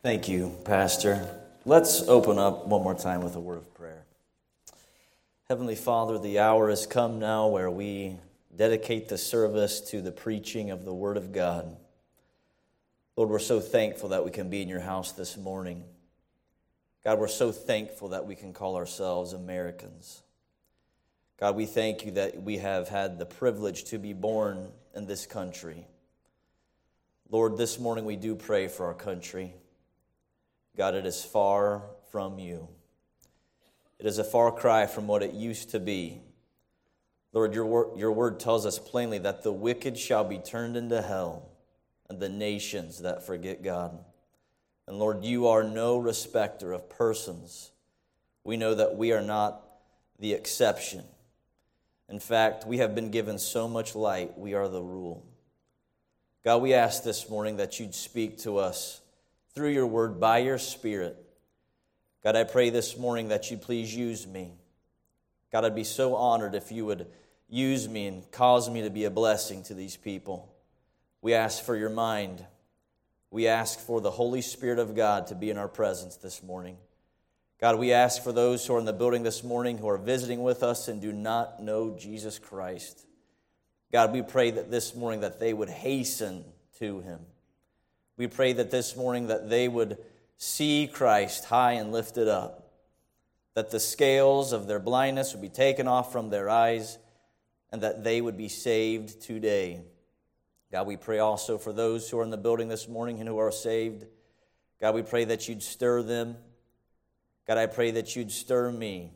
Thank you, Pastor. Let's open up one more time with a word of prayer. Heavenly Father, the hour has come now where we dedicate the service to the preaching of the Word of God. Lord, we're so thankful that we can be in your house this morning. God, we're so thankful that we can call ourselves Americans. God, we thank you that we have had the privilege to be born in this country. Lord, this morning we do pray for our country. God, it is far from you. It is a far cry from what it used to be. Lord, your word tells us plainly that the wicked shall be turned into hell, and the nations that forget God. And Lord, you are no respecter of persons. We know that we are not the exception. In fact, we have been given so much light, we are the rule. God, we ask this morning that you'd speak to us through your word, by your spirit. God, I pray this morning that you'd please use me. God, I'd be so honored if you would use me and cause me to be a blessing to these people. We ask for your mind. We ask for the Holy Spirit of God to be in our presence this morning. God, we ask for those who are in the building this morning who are visiting with us and do not know Jesus Christ. God, we pray that this morning that they would hasten to him. We pray that this morning that they would see Christ high and lifted up, that the scales of their blindness would be taken off from their eyes, and that they would be saved today. God, we pray also for those who are in the building this morning and who are saved. God, we pray that you'd stir them. God, I pray that you'd stir me.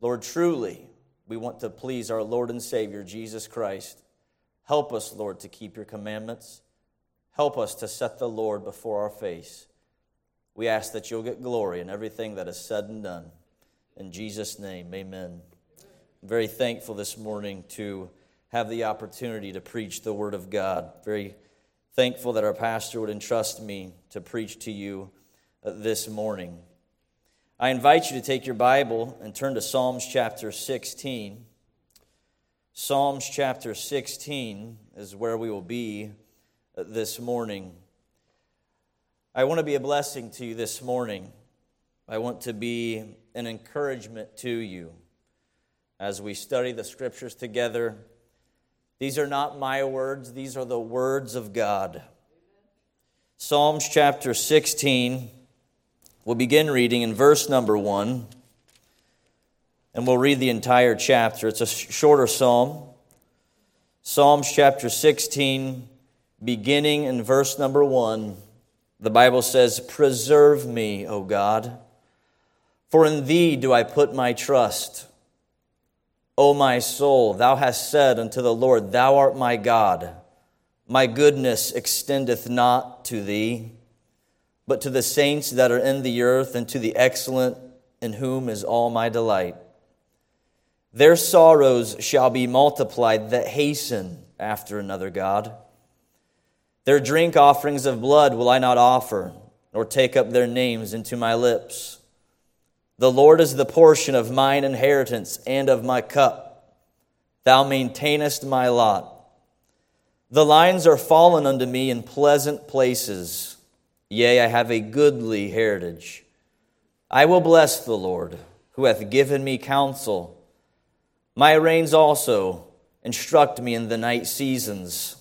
Lord, truly, we want to please our Lord and Savior, Jesus Christ. Help us, Lord, to keep your commandments. Help us to set the Lord before our face. We ask that you'll get glory in everything that is said and done. In Jesus' name, amen. I'm very thankful this morning to have the opportunity to preach the Word of God. Very thankful that our pastor would entrust me to preach to you this morning. I invite you to take your Bible and turn to Psalms chapter 16. Psalms chapter 16 is where we will be this morning. I want to be a blessing to you this morning. I want to be an encouragement to you as we study the Scriptures together. These are not my words, these are the words of God. Psalms chapter 16. We'll begin reading in verse number 1, and we'll read the entire chapter. It's a shorter psalm. Psalms chapter 16, beginning in verse number 1, the Bible says, "Preserve me, O God, for in thee do I put my trust. O my soul, thou hast said unto the Lord, Thou art my God. My goodness extendeth not to thee, but to the saints that are in the earth, and to the excellent, in whom is all my delight. Their sorrows shall be multiplied that hasten after another God. Their drink offerings of blood will I not offer, nor take up their names into my lips. The Lord is the portion of mine inheritance and of my cup. Thou maintainest my lot. The lines are fallen unto me in pleasant places. Yea, I have a goodly heritage. I will bless the Lord, who hath given me counsel. My reins also instruct me in the night seasons.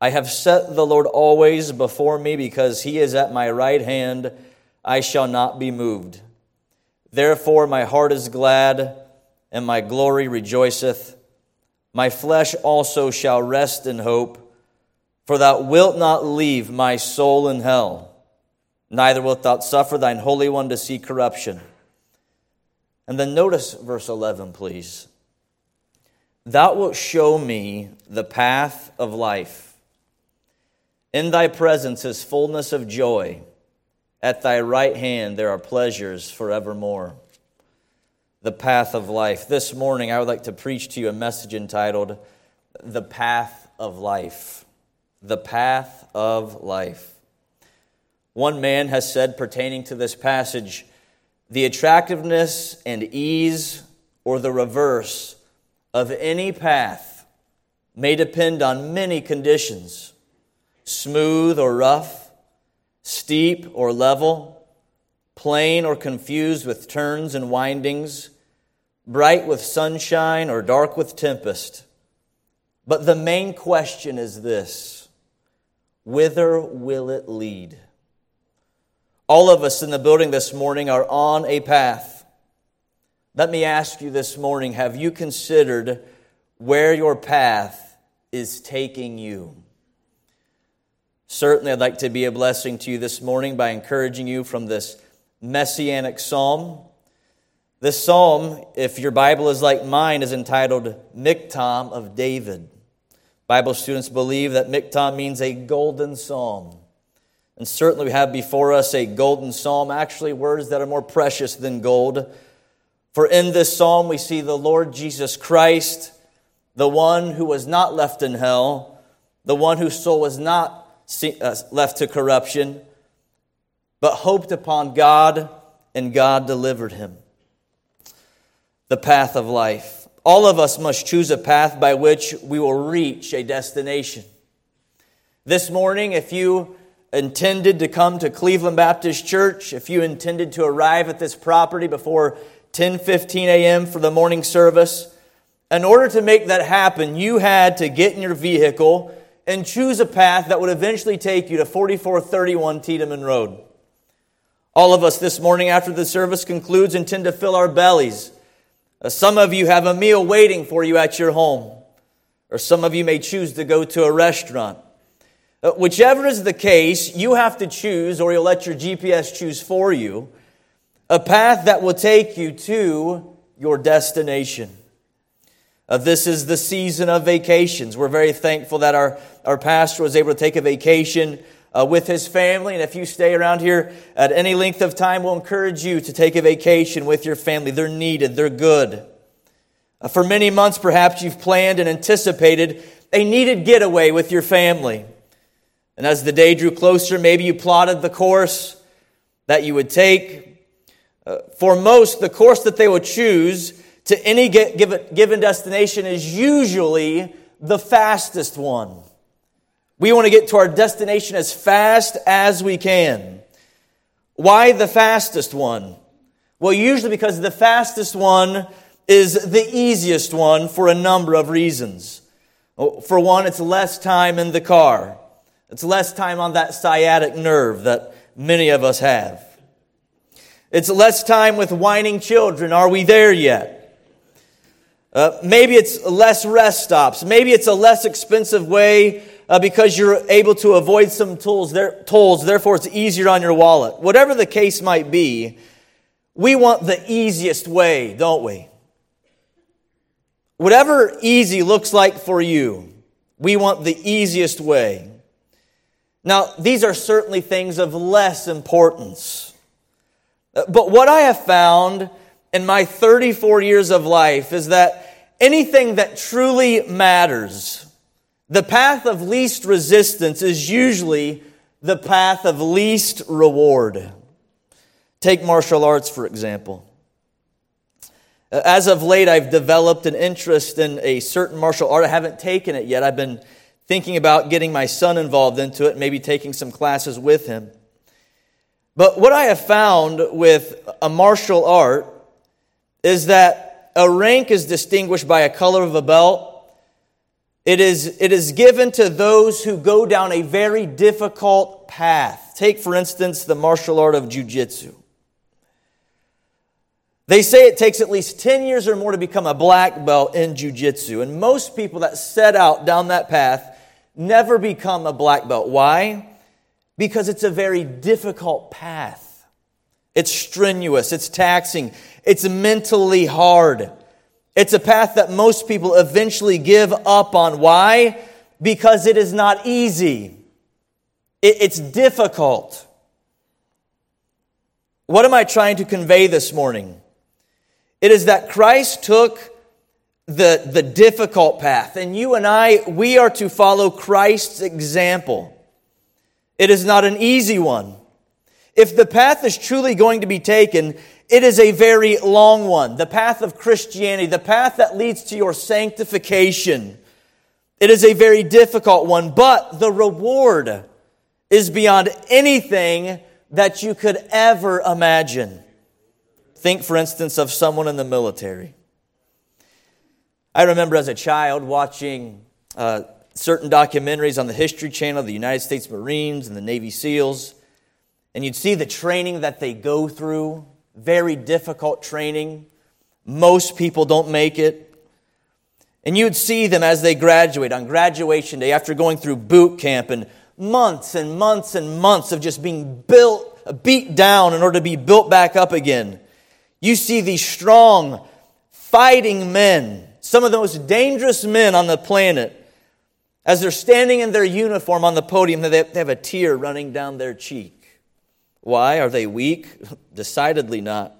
I have set the Lord always before me, because he is at my right hand. I shall not be moved. Therefore my heart is glad, and my glory rejoiceth. My flesh also shall rest in hope, for thou wilt not leave my soul in hell, neither wilt thou suffer thine Holy One to see corruption." And then notice verse 11, please. "Thou wilt show me the path of life. In thy presence is fullness of joy. At thy right hand there are pleasures forevermore." The path of life. This morning I would like to preach to you a message entitled, "The Path of Life." The Path of Life. One man has said pertaining to this passage, "The attractiveness and ease, or the reverse, of any path may depend on many conditions, smooth or rough, steep or level, plain or confused with turns and windings, bright with sunshine or dark with tempest. But the main question is this: whither will it lead? All of us in the building this morning are on a path. Let me ask you this morning, have you considered where your path is taking you? Certainly, I'd like to be a blessing to you this morning by encouraging you from this messianic psalm. This psalm, if your Bible is like mine, is entitled Miktam of David. Bible students believe that Miktam means a golden psalm. And certainly we have before us a golden psalm, actually words that are more precious than gold. For in this psalm we see the Lord Jesus Christ, the one who was not left in hell, the one whose soul was not left to corruption, but hoped upon God, and God delivered him. The path of life. All of us must choose a path by which we will reach a destination. This morning, if you intended to come to Cleveland Baptist Church, if you intended to arrive at this property before 10:15 a.m. for the morning service, in order to make that happen, you had to get in your vehicle and choose a path that would eventually take you to 4431 Tiedemann Road. All of us this morning after the service concludes intend to fill our bellies. Some of you have a meal waiting for you at your home, or some of you may choose to go to a restaurant. Whichever is the case, you have to choose, or you'll let your GPS choose for you, a path that will take you to your destination. This is the season of vacations. We're very thankful that our pastor was able to take a vacation with his family. And if you stay around here at any length of time, we'll encourage you to take a vacation with your family. They're needed. They're good. For many months, perhaps you've planned and anticipated a needed getaway with your family. And as the day drew closer, maybe you plotted the course that you would take. For most, the course that they will choose to any given destination is usually the fastest one. We want to get to our destination as fast as we can. Why the fastest one? Well, usually because the fastest one is the easiest one for a number of reasons. For one, it's less time in the car. It's less time on that sciatic nerve that many of us have. It's less time with whining children. Are we there yet? Maybe it's less rest stops. Maybe it's a less expensive way because you're able to avoid some tolls. Therefore, it's easier on your wallet. Whatever the case might be, we want the easiest way, don't we? Whatever easy looks like for you, we want the easiest way. Now, these are certainly things of less importance. But what I have found in my 34 years of life is that anything that truly matters, the path of least resistance is usually the path of least reward. Take martial arts, for example. As of late, I've developed an interest in a certain martial art. I haven't taken it yet. I've been thinking about getting my son involved into it, maybe taking some classes with him. But what I have found with a martial art is that a rank is distinguished by a color of a belt. It is given to those who go down a very difficult path. Take, for instance, the martial art of jiu-jitsu. They say it takes at least 10 years or more to become a black belt in jiu-jitsu. And most people that set out down that path never become a black belt. Why? Because it's a very difficult path. It's strenuous, it's taxing, it's mentally hard. It's a path that most people eventually give up on. Why? Because it is not easy. It's difficult. What am I trying to convey this morning? It is that Christ took the difficult path, and you and I, we are to follow Christ's example. It is not an easy one. If the path is truly going to be taken, it is a very long one. The path of Christianity, the path that leads to your sanctification. It is a very difficult one, but the reward is beyond anything that you could ever imagine. Think, for instance, of someone in the military. I remember as a child watching certain documentaries on the History Channel, the United States Marines and the Navy SEALs, and you'd see the training that they go through, very difficult training. Most people don't make it. And you'd see them as they graduate on graduation day after going through boot camp and months and months and months of just being beat down in order to be built back up again. You see these strong, fighting men, some of the most dangerous men on the planet. As they're standing in their uniform on the podium, they have a tear running down their cheek. Why? Are they weak? Decidedly not.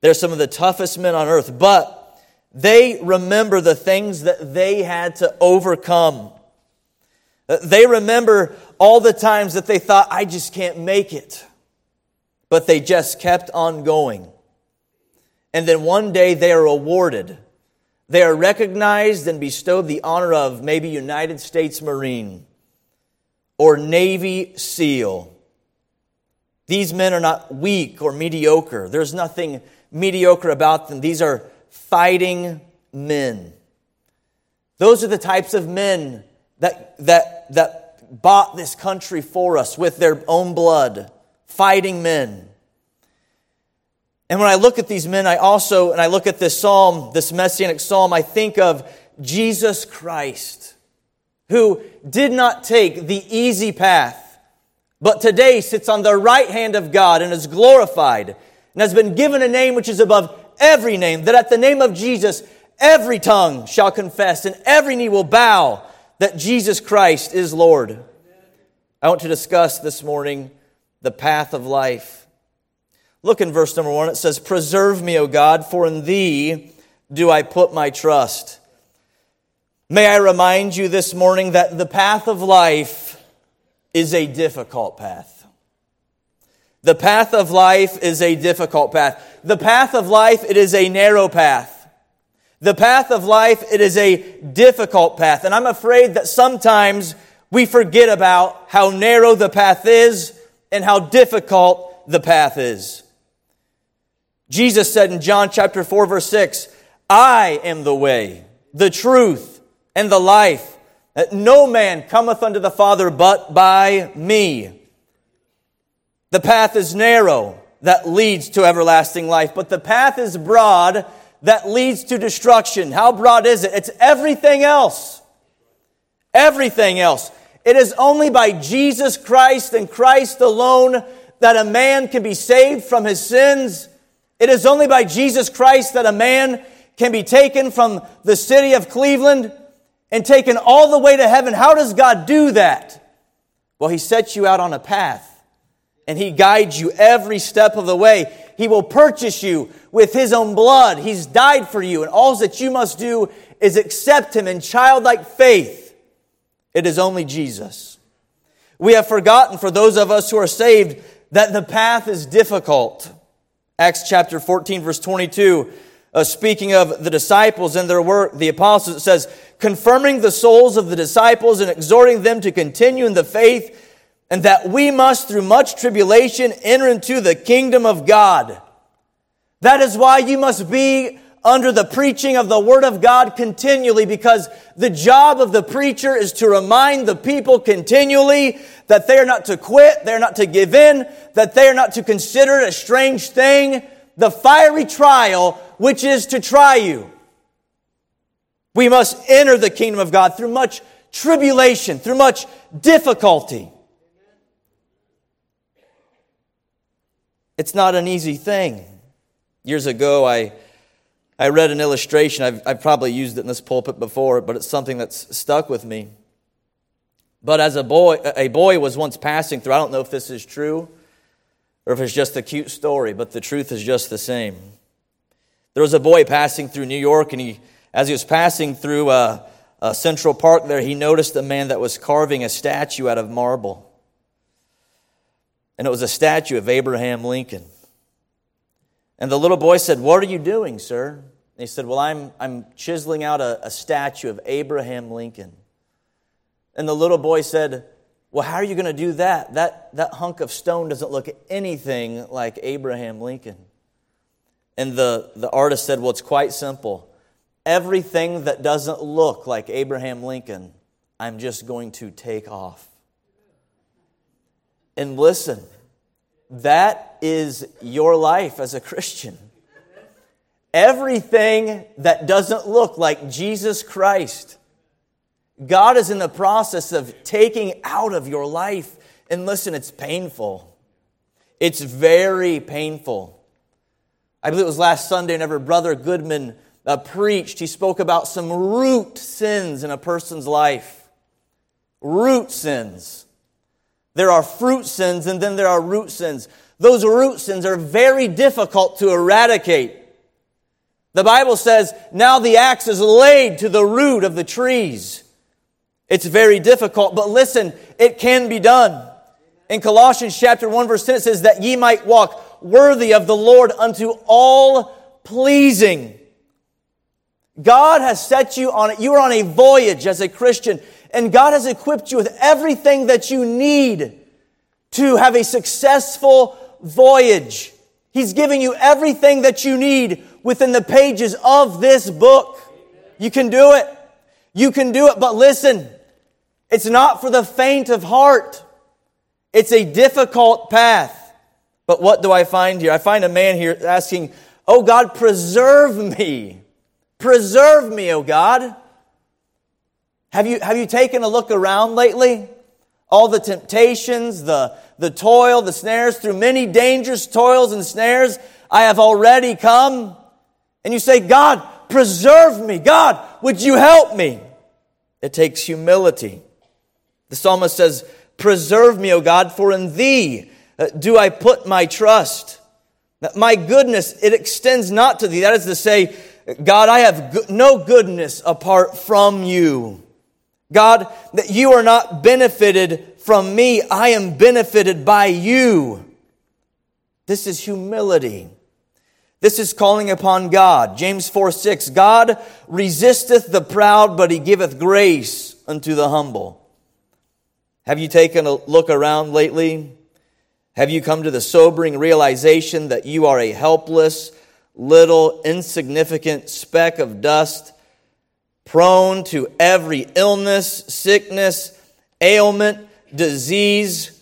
They're some of the toughest men on earth, but they remember the things that they had to overcome. They remember all the times that they thought, I just can't make it. But they just kept on going. And then one day they are awarded. They are recognized and bestowed the honor of maybe United States Marine or Navy SEAL. These men are not weak or mediocre. There's nothing mediocre about them. These are fighting men. Those are the types of men that bought this country for us with their own blood. Fighting men. And when I look at these men, I look at this psalm, this messianic psalm, I think of Jesus Christ, who did not take the easy path, but today sits on the right hand of God and is glorified and has been given a name which is above every name, that at the name of Jesus, every tongue shall confess and every knee will bow that Jesus Christ is Lord. Amen. I want to discuss this morning the path of life. Look in verse number 1. It says, "Preserve me, O God, for in Thee do I put my trust." May I remind you this morning that the path of life is a difficult path. The path of life is a difficult path. The path of life, it is a narrow path. The path of life, it is a difficult path. And I'm afraid that sometimes we forget about how narrow the path is and how difficult the path is. Jesus said in John chapter 4, verse 6, "I am the way, the truth, and the life. That no man cometh unto the Father but by me." The path is narrow that leads to everlasting life, but the path is broad that leads to destruction. How broad is it? It's everything else. Everything else. It is only by Jesus Christ and Christ alone that a man can be saved from his sins. It is only by Jesus Christ that a man can be taken from the city of Cleveland and taken all the way to heaven. How does God do that? Well, He sets you out on a path. And He guides you every step of the way. He will purchase you with His own blood. He's died for you. And all that you must do is accept Him in childlike faith. It is only Jesus. We have forgotten, for those of us who are saved, that the path is difficult. Acts chapter 14, verse 22, speaking of the disciples and their work, the apostles, it says, "Confirming the souls of the disciples and exhorting them to continue in the faith, and that we must, through much tribulation, enter into the kingdom of God." That is why you must be under the preaching of the Word of God continually, because the job of the preacher is to remind the people continually that they are not to quit, they are not to give in, that they are not to consider it a strange thing, the fiery trial which is to try you. We must enter the kingdom of God through much tribulation, through much difficulty. It's not an easy thing. Years ago, I read an illustration. I've probably used it in this pulpit before, but it's something that's stuck with me. But as a boy was once passing through. I don't know if this is true or if it's just a cute story, but the truth is just the same. There was a boy passing through New York, and as he was passing through Central Park there, he noticed a man that was carving a statue out of marble. And it was a statue of Abraham Lincoln. And the little boy said, "What are you doing, sir?" And he said, "Well, I'm chiseling out a statue of Abraham Lincoln." And the little boy said, Well, how are you going to do that? That hunk of stone doesn't look anything like Abraham Lincoln. And the artist said, well, it's quite simple. Everything that doesn't look like Abraham Lincoln, I'm just going to take off. And listen, that is your life as a Christian. Everything that doesn't look like Jesus Christ, God is in the process of taking out of your life. And listen, it's painful. It's very painful. I believe it was last Sunday whenever Brother Goodman preached, he spoke about some root sins in a person's life. Root sins. There are fruit sins and then there are root sins. Those root sins are very difficult to eradicate. The Bible says, now the axe is laid to the root of the trees. It's very difficult, but listen, it can be done. In Colossians chapter 1 verse 10, it says that ye might walk worthy of the Lord unto all pleasing. God has set you on it. You are on a voyage as a Christian, and God has equipped you with everything that you need to have a successful voyage. He's giving you everything that you need within the pages of this book. You can do it. You can do it, but listen, it's not for the faint of heart. It's a difficult path. But what do I find here? I find a man here asking, oh God, preserve me. Preserve me, oh God. Have you taken a look around lately? All the temptations, the toil, the snares, through many dangers, toils, and snares, I have already come. And you say, God, preserve me. God, would you help me? It takes humility. The psalmist says, preserve me, O God, for in Thee do I put my trust. My goodness, it extends not to Thee. That is to say, God, I have no goodness apart from You. God, that You are not benefited from me. I am benefited by You. This is humility. This is calling upon God. James 4:6, God resisteth the proud, but He giveth grace unto the humble. Have you taken a look around lately? Have you come to the sobering realization that you are a helpless, little, insignificant speck of dust, prone to every illness, sickness, ailment, disease?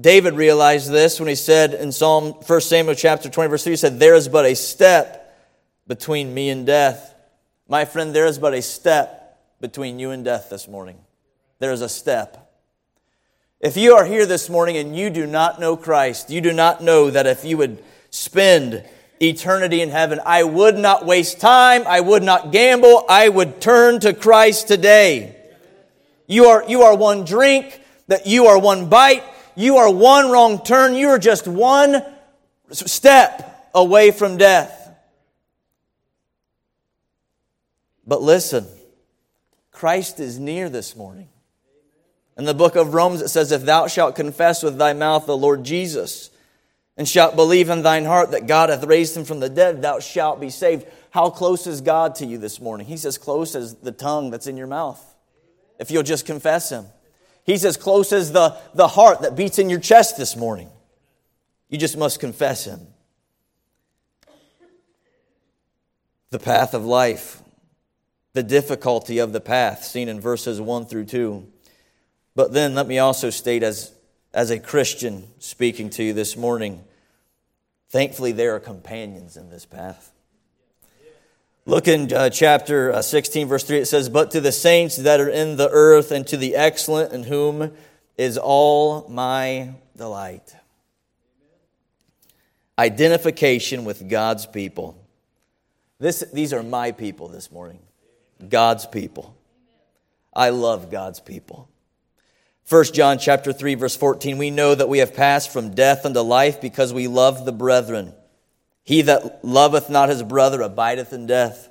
David realized this when he said in Psalm 1 Samuel chapter 20, verse 3, he said, there is but a step between me and death. My friend, there is but a step between you and death this morning. There is a step. If you are here this morning and you do not know Christ, you do not know that if you would spend eternity in heaven, I would not waste time, I would not gamble, I would turn to Christ today. You are one drink, that you are one bite, you are one wrong turn. You are just one step away from death. But listen, Christ is near this morning. In the book of Romans, it says, if thou shalt confess with thy mouth the Lord Jesus, and shalt believe in thine heart that God hath raised Him from the dead, thou shalt be saved. How close is God to you this morning? He's as close as the tongue that's in your mouth, if you'll just confess Him. He's as close as the heart that beats in your chest this morning. You just must confess Him. The path of life. The difficulty of the path seen in verses 1 through 2. But then let me also state as a Christian speaking to you this morning, thankfully there are companions in this path. Look in chapter 16, verse 3, it says, but to the saints that are in the earth and to the excellent in whom is all my delight. Identification with God's people. These are my people this morning. God's people. I love God's people. 1 John chapter 3, verse 14, we know that we have passed from death unto life because we love the brethren. He that loveth not his brother abideth in death.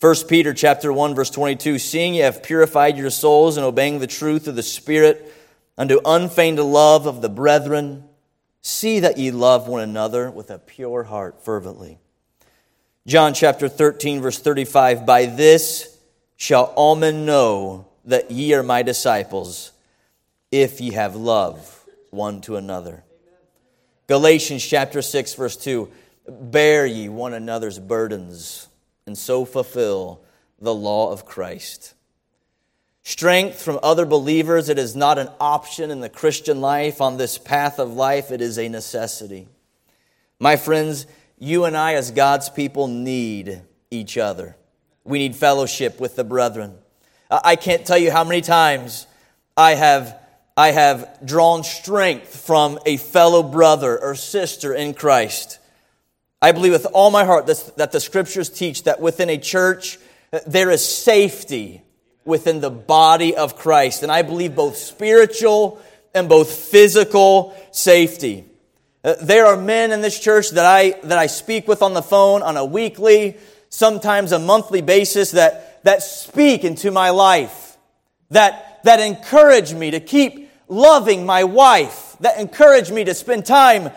1 Peter chapter 1, verse 22, seeing ye have purified your souls in obeying the truth of the Spirit unto unfeigned love of the brethren, see that ye love one another with a pure heart fervently. John chapter 13, verse 35, by this shall all men know that ye are my disciples, if ye have love one to another. Galatians chapter 6, verse 2, bear ye one another's burdens, and so fulfill the law of Christ. Strength from other believers, it is not an option in the Christian life. On this path of life, it is a necessity. My friends, you and I as God's people need each other. We need fellowship with the brethren. I can't tell you how many times I have drawn strength from a fellow brother or sister in Christ. I believe with all my heart that the Scriptures teach that within a church there is safety within the body of Christ. And I believe both spiritual and both physical safety. There are men in this church that I speak with on the phone on a weekly, sometimes a monthly basis that speak into my life, that encourage me to keep loving my wife, that encourage me to spend time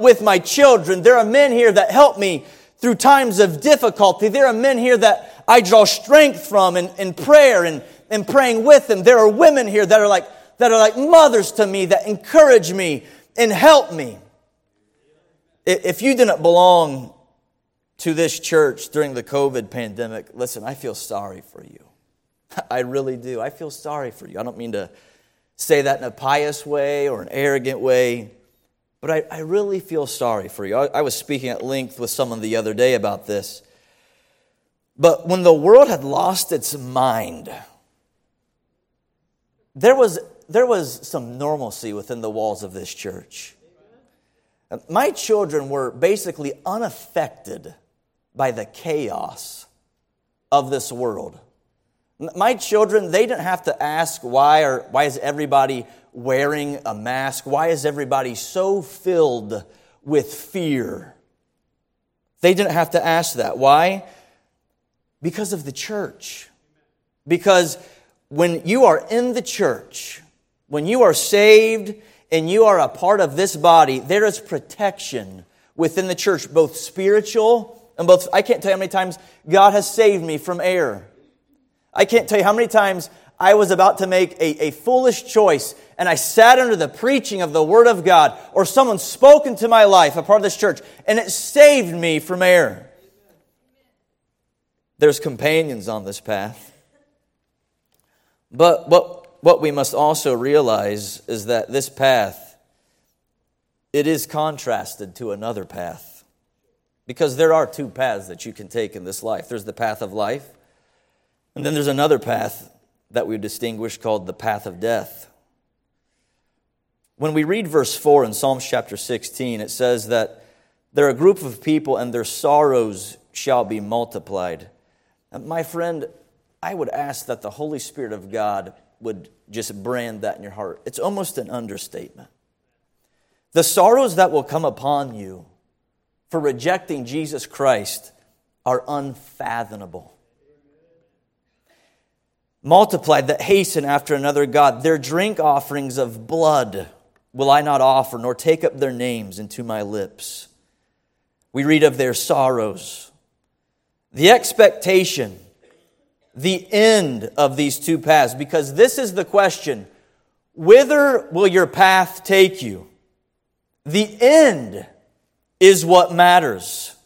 with my children. There are men here that help me through times of difficulty. There are men here that I draw strength from in prayer and praying with them. There are women here that are like mothers to me, that encourage me and help me. If you didn't belong to this church during the COVID pandemic, listen, I feel sorry for you. I really do. I feel sorry for you. I don't mean to say that in a pious way or an arrogant way, but I really feel sorry for you. I was speaking at length with someone the other day about this. But when the world had lost its mind, there was some normalcy within the walls of this church. My children were basically unaffected by the chaos of this world. My children, they didn't have to ask why is everybody wearing a mask? Why is everybody so filled with fear? They didn't have to ask that. Why? Because of the church. Because when you are in the church, when you are saved and you are a part of this body, there is protection within the church, both spiritual and both. I can't tell you how many times God has saved me from error. I can't tell you how many times I was about to make a foolish choice and I sat under the preaching of the Word of God, or someone spoke into my life, a part of this church, and it saved me from error. There's companions on this path. But what we must also realize is that this path, it is contrasted to another path. Because there are two paths that you can take in this life. There's the path of life, and then there's another path that we distinguish called the path of death. When we read verse 4 in Psalms chapter 16, it says that there are a group of people and their sorrows shall be multiplied. And my friend, I would ask that the Holy Spirit of God would just brand that in your heart. It's almost an understatement. The sorrows that will come upon you for rejecting Jesus Christ are unfathomable. Multiplied that hasten after another god, their drink offerings of blood will I not offer, nor take up their names into my lips. We read of their sorrows. The expectation, the end of these two paths, because this is the question: whither will your path take you? The end is what matters.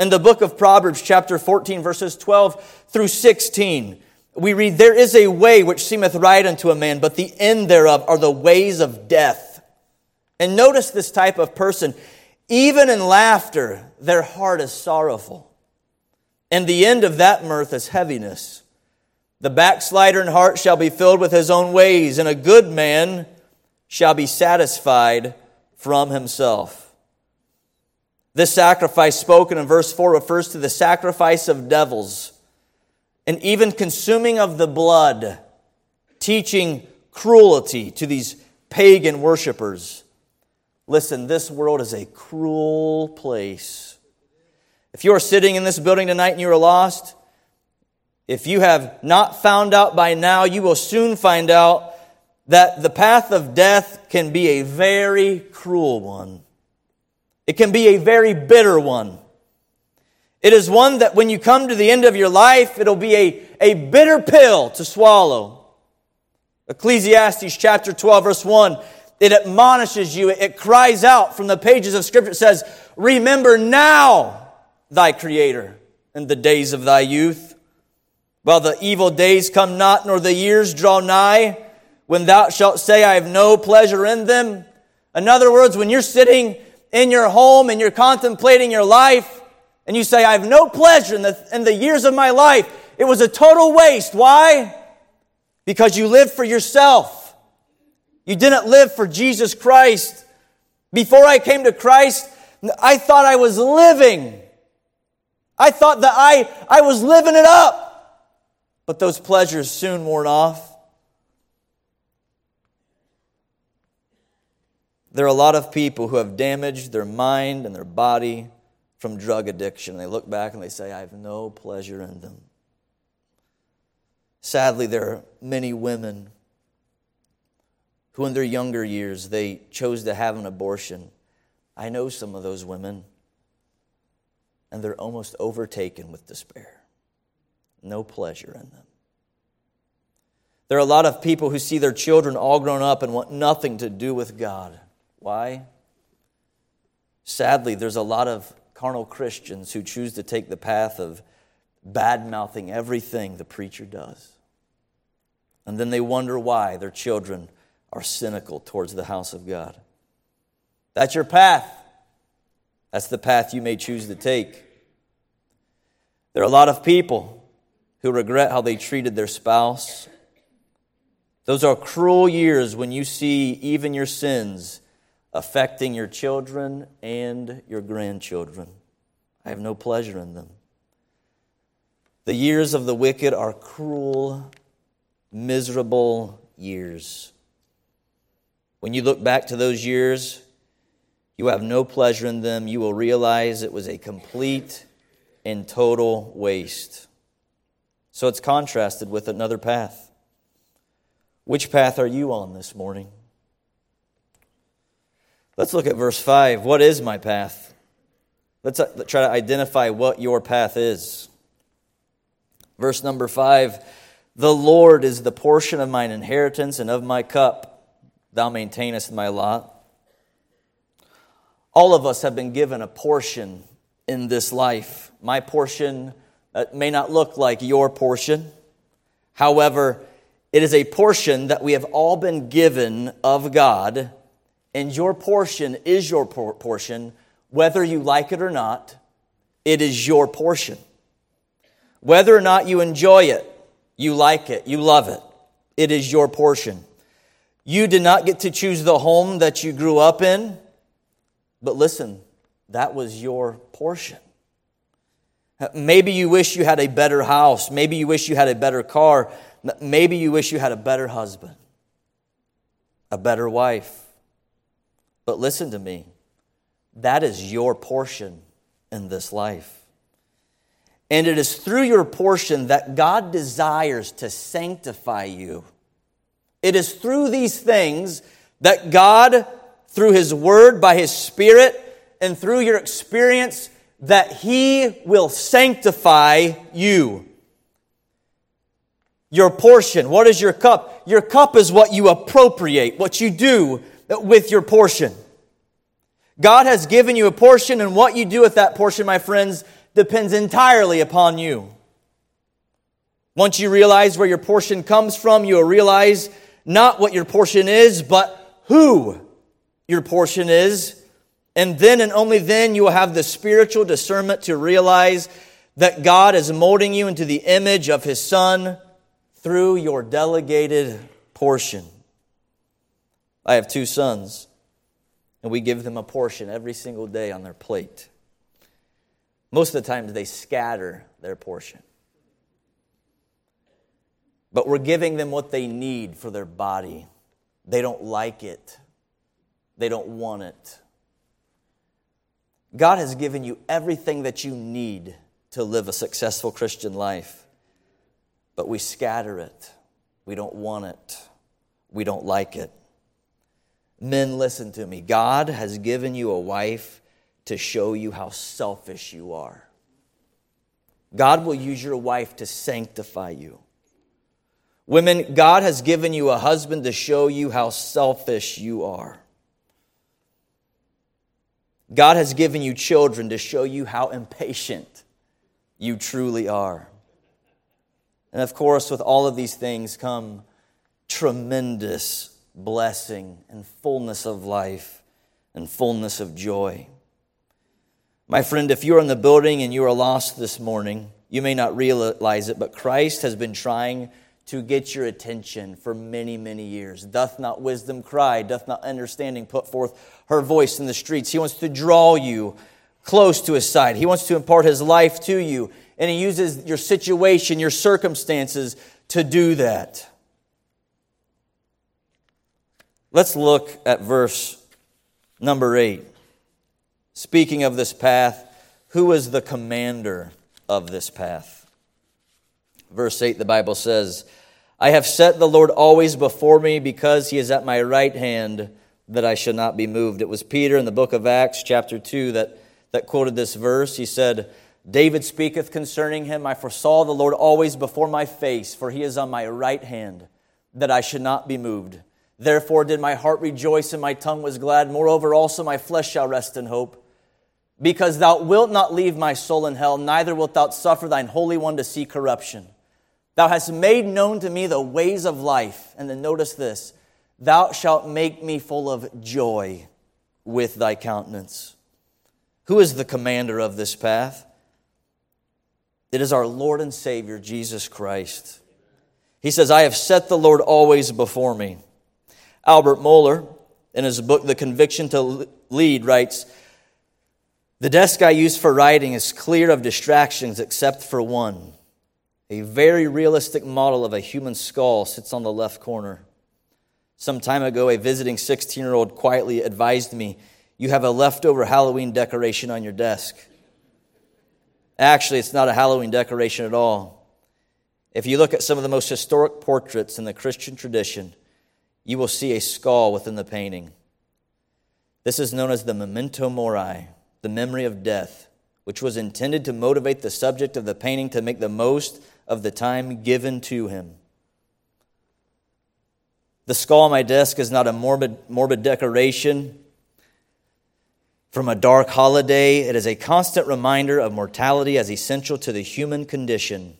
In the book of Proverbs, chapter 14, verses 12 through 16, we read, there is a way which seemeth right unto a man, but the end thereof are the ways of death. And notice this type of person, even in laughter, their heart is sorrowful. And the end of that mirth is heaviness. The backslider in heart shall be filled with his own ways, and a good man shall be satisfied from himself. This sacrifice spoken in verse 4 refers to the sacrifice of devils, and even consuming of the blood, teaching cruelty to these pagan worshipers. Listen, this world is a cruel place. If you are sitting in this building tonight and you are lost, if you have not found out by now, you will soon find out that the path of death can be a very cruel one. It can be a very bitter one. It is one that when you come to the end of your life, it'll be a bitter pill to swallow. Ecclesiastes chapter 12, verse 1. It admonishes you. It cries out from the pages of Scripture. It says, remember now thy Creator in the days of thy youth, while the evil days come not, nor the years draw nigh, when thou shalt say, I have no pleasure in them. In other words, when you're sitting in your home and you're contemplating your life, and you say, I have no pleasure in the years of my life, it was a total waste. Why? Because you lived for yourself. You didn't live for Jesus Christ. Before I came to Christ, I thought I was living. I thought that I was living it up. But those pleasures soon worn off. There are a lot of people who have damaged their mind and their body from drug addiction. They look back and they say, I have no pleasure in them. Sadly, there are many women who in their younger years, they chose to have an abortion. I know some of those women, and they're almost overtaken with despair. No pleasure in them. There are a lot of people who see their children all grown up and want nothing to do with God. Why? Sadly, there's a lot of carnal Christians who choose to take the path of bad-mouthing everything the preacher does. And then they wonder why their children are cynical towards the house of God. That's your path. That's the path you may choose to take. There are a lot of people who regret how they treated their spouse. Those are cruel years when you see even your sins affecting your children and your grandchildren. I have no pleasure in them. The years of the wicked are cruel, miserable years. When you look back to those years, you have no pleasure in them. You will realize it was a complete and total waste. So it's contrasted with another path. Which path are you on this morning? Let's look at verse 5. What is my path? Let's try to identify what your path is. Verse number 5. The Lord is the portion of mine inheritance and of my cup. Thou maintainest my lot. All of us have been given a portion in this life. My portion may not look like your portion. However, it is a portion that we have all been given of God, and your portion is your portion. Whether you like it or not, it is your portion. Whether or not you enjoy it, you like it, you love it, it is your portion. You did not get to choose the home that you grew up in, but listen, that was your portion. Maybe you wish you had a better house. Maybe you wish you had a better car. Maybe you wish you had a better husband, a better wife. But listen to me, that is your portion in this life. And it is through your portion that God desires to sanctify you. It is through these things that God, through His Word, by His Spirit, and through your experience, that He will sanctify you. Your portion. What is your cup? Your cup is what you appropriate, what you do with your portion. God has given you a portion, and what you do with that portion, my friends, depends entirely upon you. Once you realize where your portion comes from, you'll realize not what your portion is, but who your portion is. And then and only then you will have the spiritual discernment to realize that God is molding you into the image of His Son through your delegated portion. I have two sons, and we give them a portion every single day on their plate. Most of the times they scatter their portion. But we're giving them what they need for their body. They don't like it. They don't want it. God has given you everything that you need to live a successful Christian life. But we scatter it. We don't want it. We don't like it. Men, listen to me. God has given you a wife to show you how selfish you are. God will use your wife to sanctify you. Women, God has given you a husband to show you how selfish you are. God has given you children to show you how impatient you truly are. And of course, with all of these things come tremendous blessing and fullness of life and fullness of joy. My friend, if you're in the building and you are lost this morning, you may not realize it, but Christ has been trying to get your attention for many, many years. Doth not wisdom cry? Doth not understanding put forth her voice in the streets? He wants to draw you close to His side. He wants to impart His life to you. And He uses your situation, your circumstances to do that. Let's look at verse number 8. Speaking of this path, who is the commander of this path? Verse 8, the Bible says, I have set the Lord always before me because He is at my right hand that I should not be moved. It was Peter in the book of Acts chapter 2 that quoted this verse. He said, David speaketh concerning him, I foresaw the Lord always before my face, for He is on my right hand that I should not be moved. Therefore did my heart rejoice and my tongue was glad. Moreover also my flesh shall rest in hope. Because thou wilt not leave my soul in hell, neither wilt thou suffer thine Holy One to see corruption. Thou hast made known to me the ways of life. And then notice this. Thou shalt make me full of joy with thy countenance. Who is the commander of this path? It is our Lord and Savior, Jesus Christ. He says, I have set the Lord always before me. Albert Mohler, in his book, The Conviction to Lead, writes, the desk I use for writing is clear of distractions except for one. A very realistic model of a human skull sits on the left corner. Some time ago, a visiting 16-year-old quietly advised me, you have a leftover Halloween decoration on your desk. Actually, it's not a Halloween decoration at all. If you look at some of the most historic portraits in the Christian tradition, you will see a skull within the painting. This is known as the memento mori, the memory of death, which was intended to motivate the subject of the painting to make the most of the time given to him. The skull on my desk is not a morbid decoration from a dark holiday. It is a constant reminder of mortality as essential to the human condition.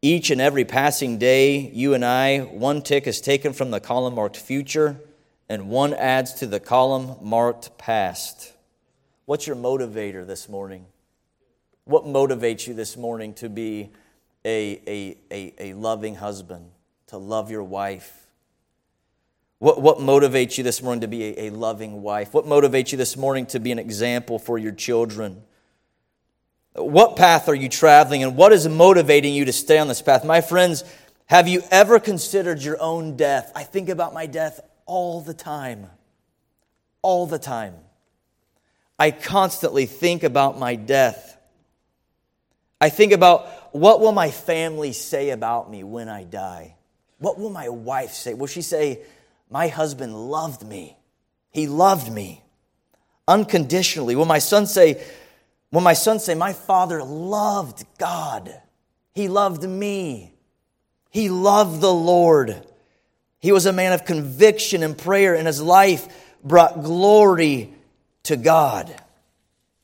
Each and every passing day, you and I, one tick is taken from the column marked future, and one adds to the column marked past. What's your motivator this morning? What motivates you this morning to be a loving husband, to love your wife? What motivates you this morning to be a loving wife? What motivates you this morning to be an example for your children? What path are you traveling and what is motivating you to stay on this path? My friends, have you ever considered your own death? I think about my death all the time. All the time. I constantly think about my death. I think about what will my family say about me when I die? What will my wife say? Will she say, my husband loved me. He loved me unconditionally. Will my son say, my father loved God. He loved me. He loved the Lord. He was a man of conviction and prayer, and his life brought glory to God.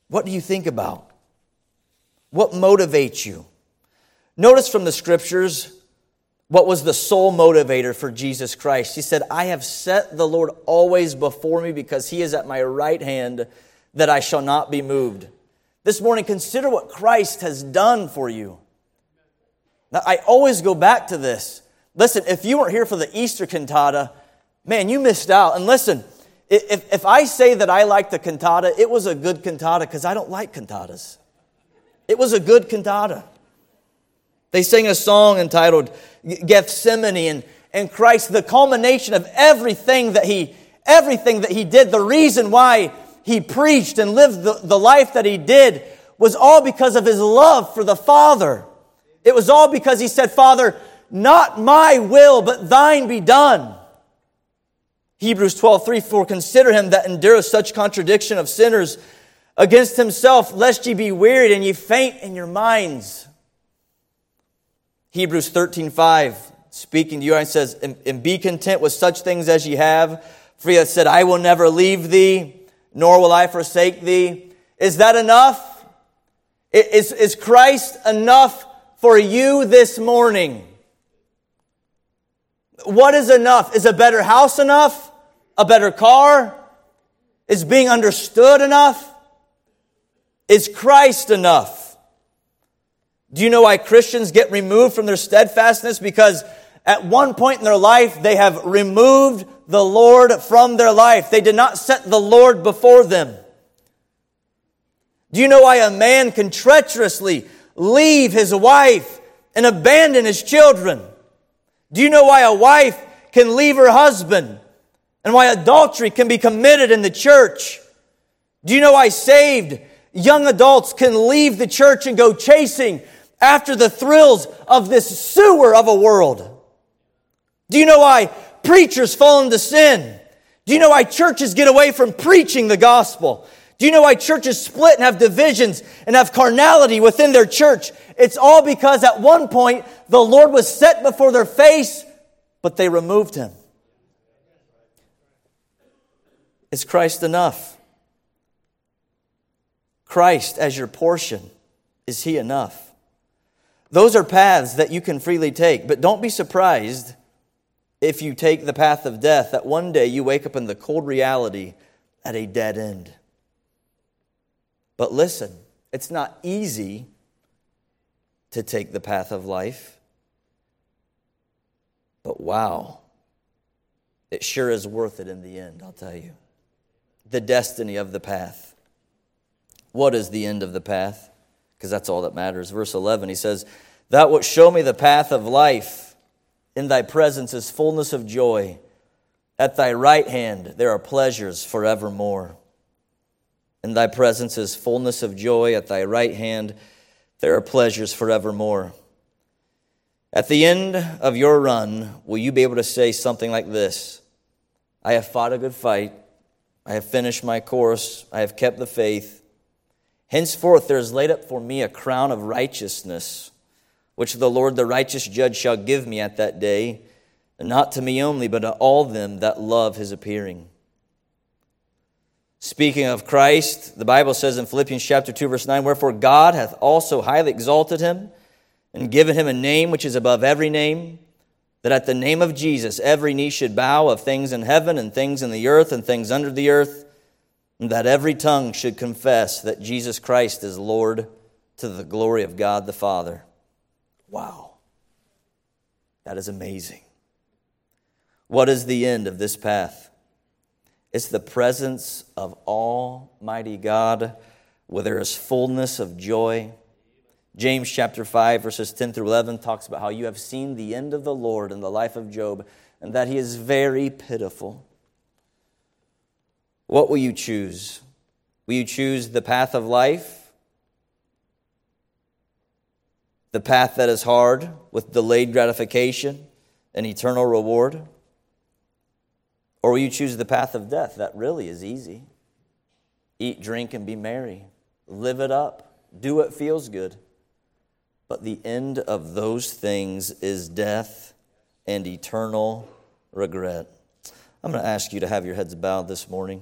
What do you think about? What motivates you? Notice from the Scriptures what was the sole motivator for Jesus Christ. He said, I have set the Lord always before me because He is at my right hand that I shall not be moved. This morning, consider what Christ has done for you. Now, I always go back to this. Listen, if you weren't here for the Easter cantata, man, you missed out. And listen, If I say that I like the cantata, it was a good cantata because I don't like cantatas. It was a good cantata. They sang a song entitled Gethsemane, and Christ, the culmination of everything that he did, the reason why He preached and lived the life that He did was all because of His love for the Father. It was all because He said, Father, not my will, but thine be done. Hebrews 12:3, for consider him that endureth such contradiction of sinners against himself, lest ye be wearied and ye faint in your minds. Hebrews 13:5, speaking to you, and says, and be content with such things as ye have. For he hath said, I will never leave thee, nor will I forsake thee. Is that enough? Is Christ enough for you this morning? What is enough? Is a better house enough? A better car? Is being understood enough? Is Christ enough? Do you know why Christians get removed from their steadfastness? Because at one point in their life, they have removed the Lord from their life. They did not set the Lord before them. Do you know why a man can treacherously leave his wife and abandon his children? Do you know why a wife can leave her husband and why adultery can be committed in the church? Do you know why saved young adults can leave the church and go chasing after the thrills of this sewer of a world? Do you know why preachers fall into sin? Do you know why churches get away from preaching the gospel? Do you know why churches split and have divisions and have carnality within their church? It's all because at one point the Lord was set before their face, but they removed him. Is Christ enough? Christ as your portion, is he enough? Those are paths that you can freely take, but don't be surprised if you take the path of death, that one day you wake up in the cold reality at a dead end. But listen, it's not easy to take the path of life. But wow, it sure is worth it in the end, I'll tell you. The destiny of the path. What is the end of the path? Because that's all that matters. Verse 11, he says, Thou wilt show me the path of life. In thy presence is fullness of joy. At thy right hand there are pleasures forevermore. In thy presence is fullness of joy. At thy right hand there are pleasures forevermore. At the end of your run, will you be able to say something like this? I have fought a good fight. I have finished my course. I have kept the faith. Henceforth there is laid up for me a crown of righteousness, which the Lord, the righteous judge, shall give me at that day, and not to me only, but to all them that love his appearing. Speaking of Christ, the Bible says in Philippians chapter 2, verse 9, Wherefore God hath also highly exalted him, and given him a name which is above every name, that at the name of Jesus every knee should bow, of things in heaven, and things in the earth, and things under the earth, and that every tongue should confess that Jesus Christ is Lord, to the glory of God the Father. Wow, that is amazing. What is the end of this path? It's the presence of Almighty God, where there is fullness of joy. James chapter 5, verses 10 through 11 talks about how you have seen the end of the Lord in the life of Job, and that he is very pitiful. What will you choose? Will you choose the path of life? The path that is hard, with delayed gratification and eternal reward? Or will you choose the path of death that really is easy? Eat, drink, and be merry. Live it up. Do what feels good. But the end of those things is death and eternal regret. I'm going to ask you to have your heads bowed this morning.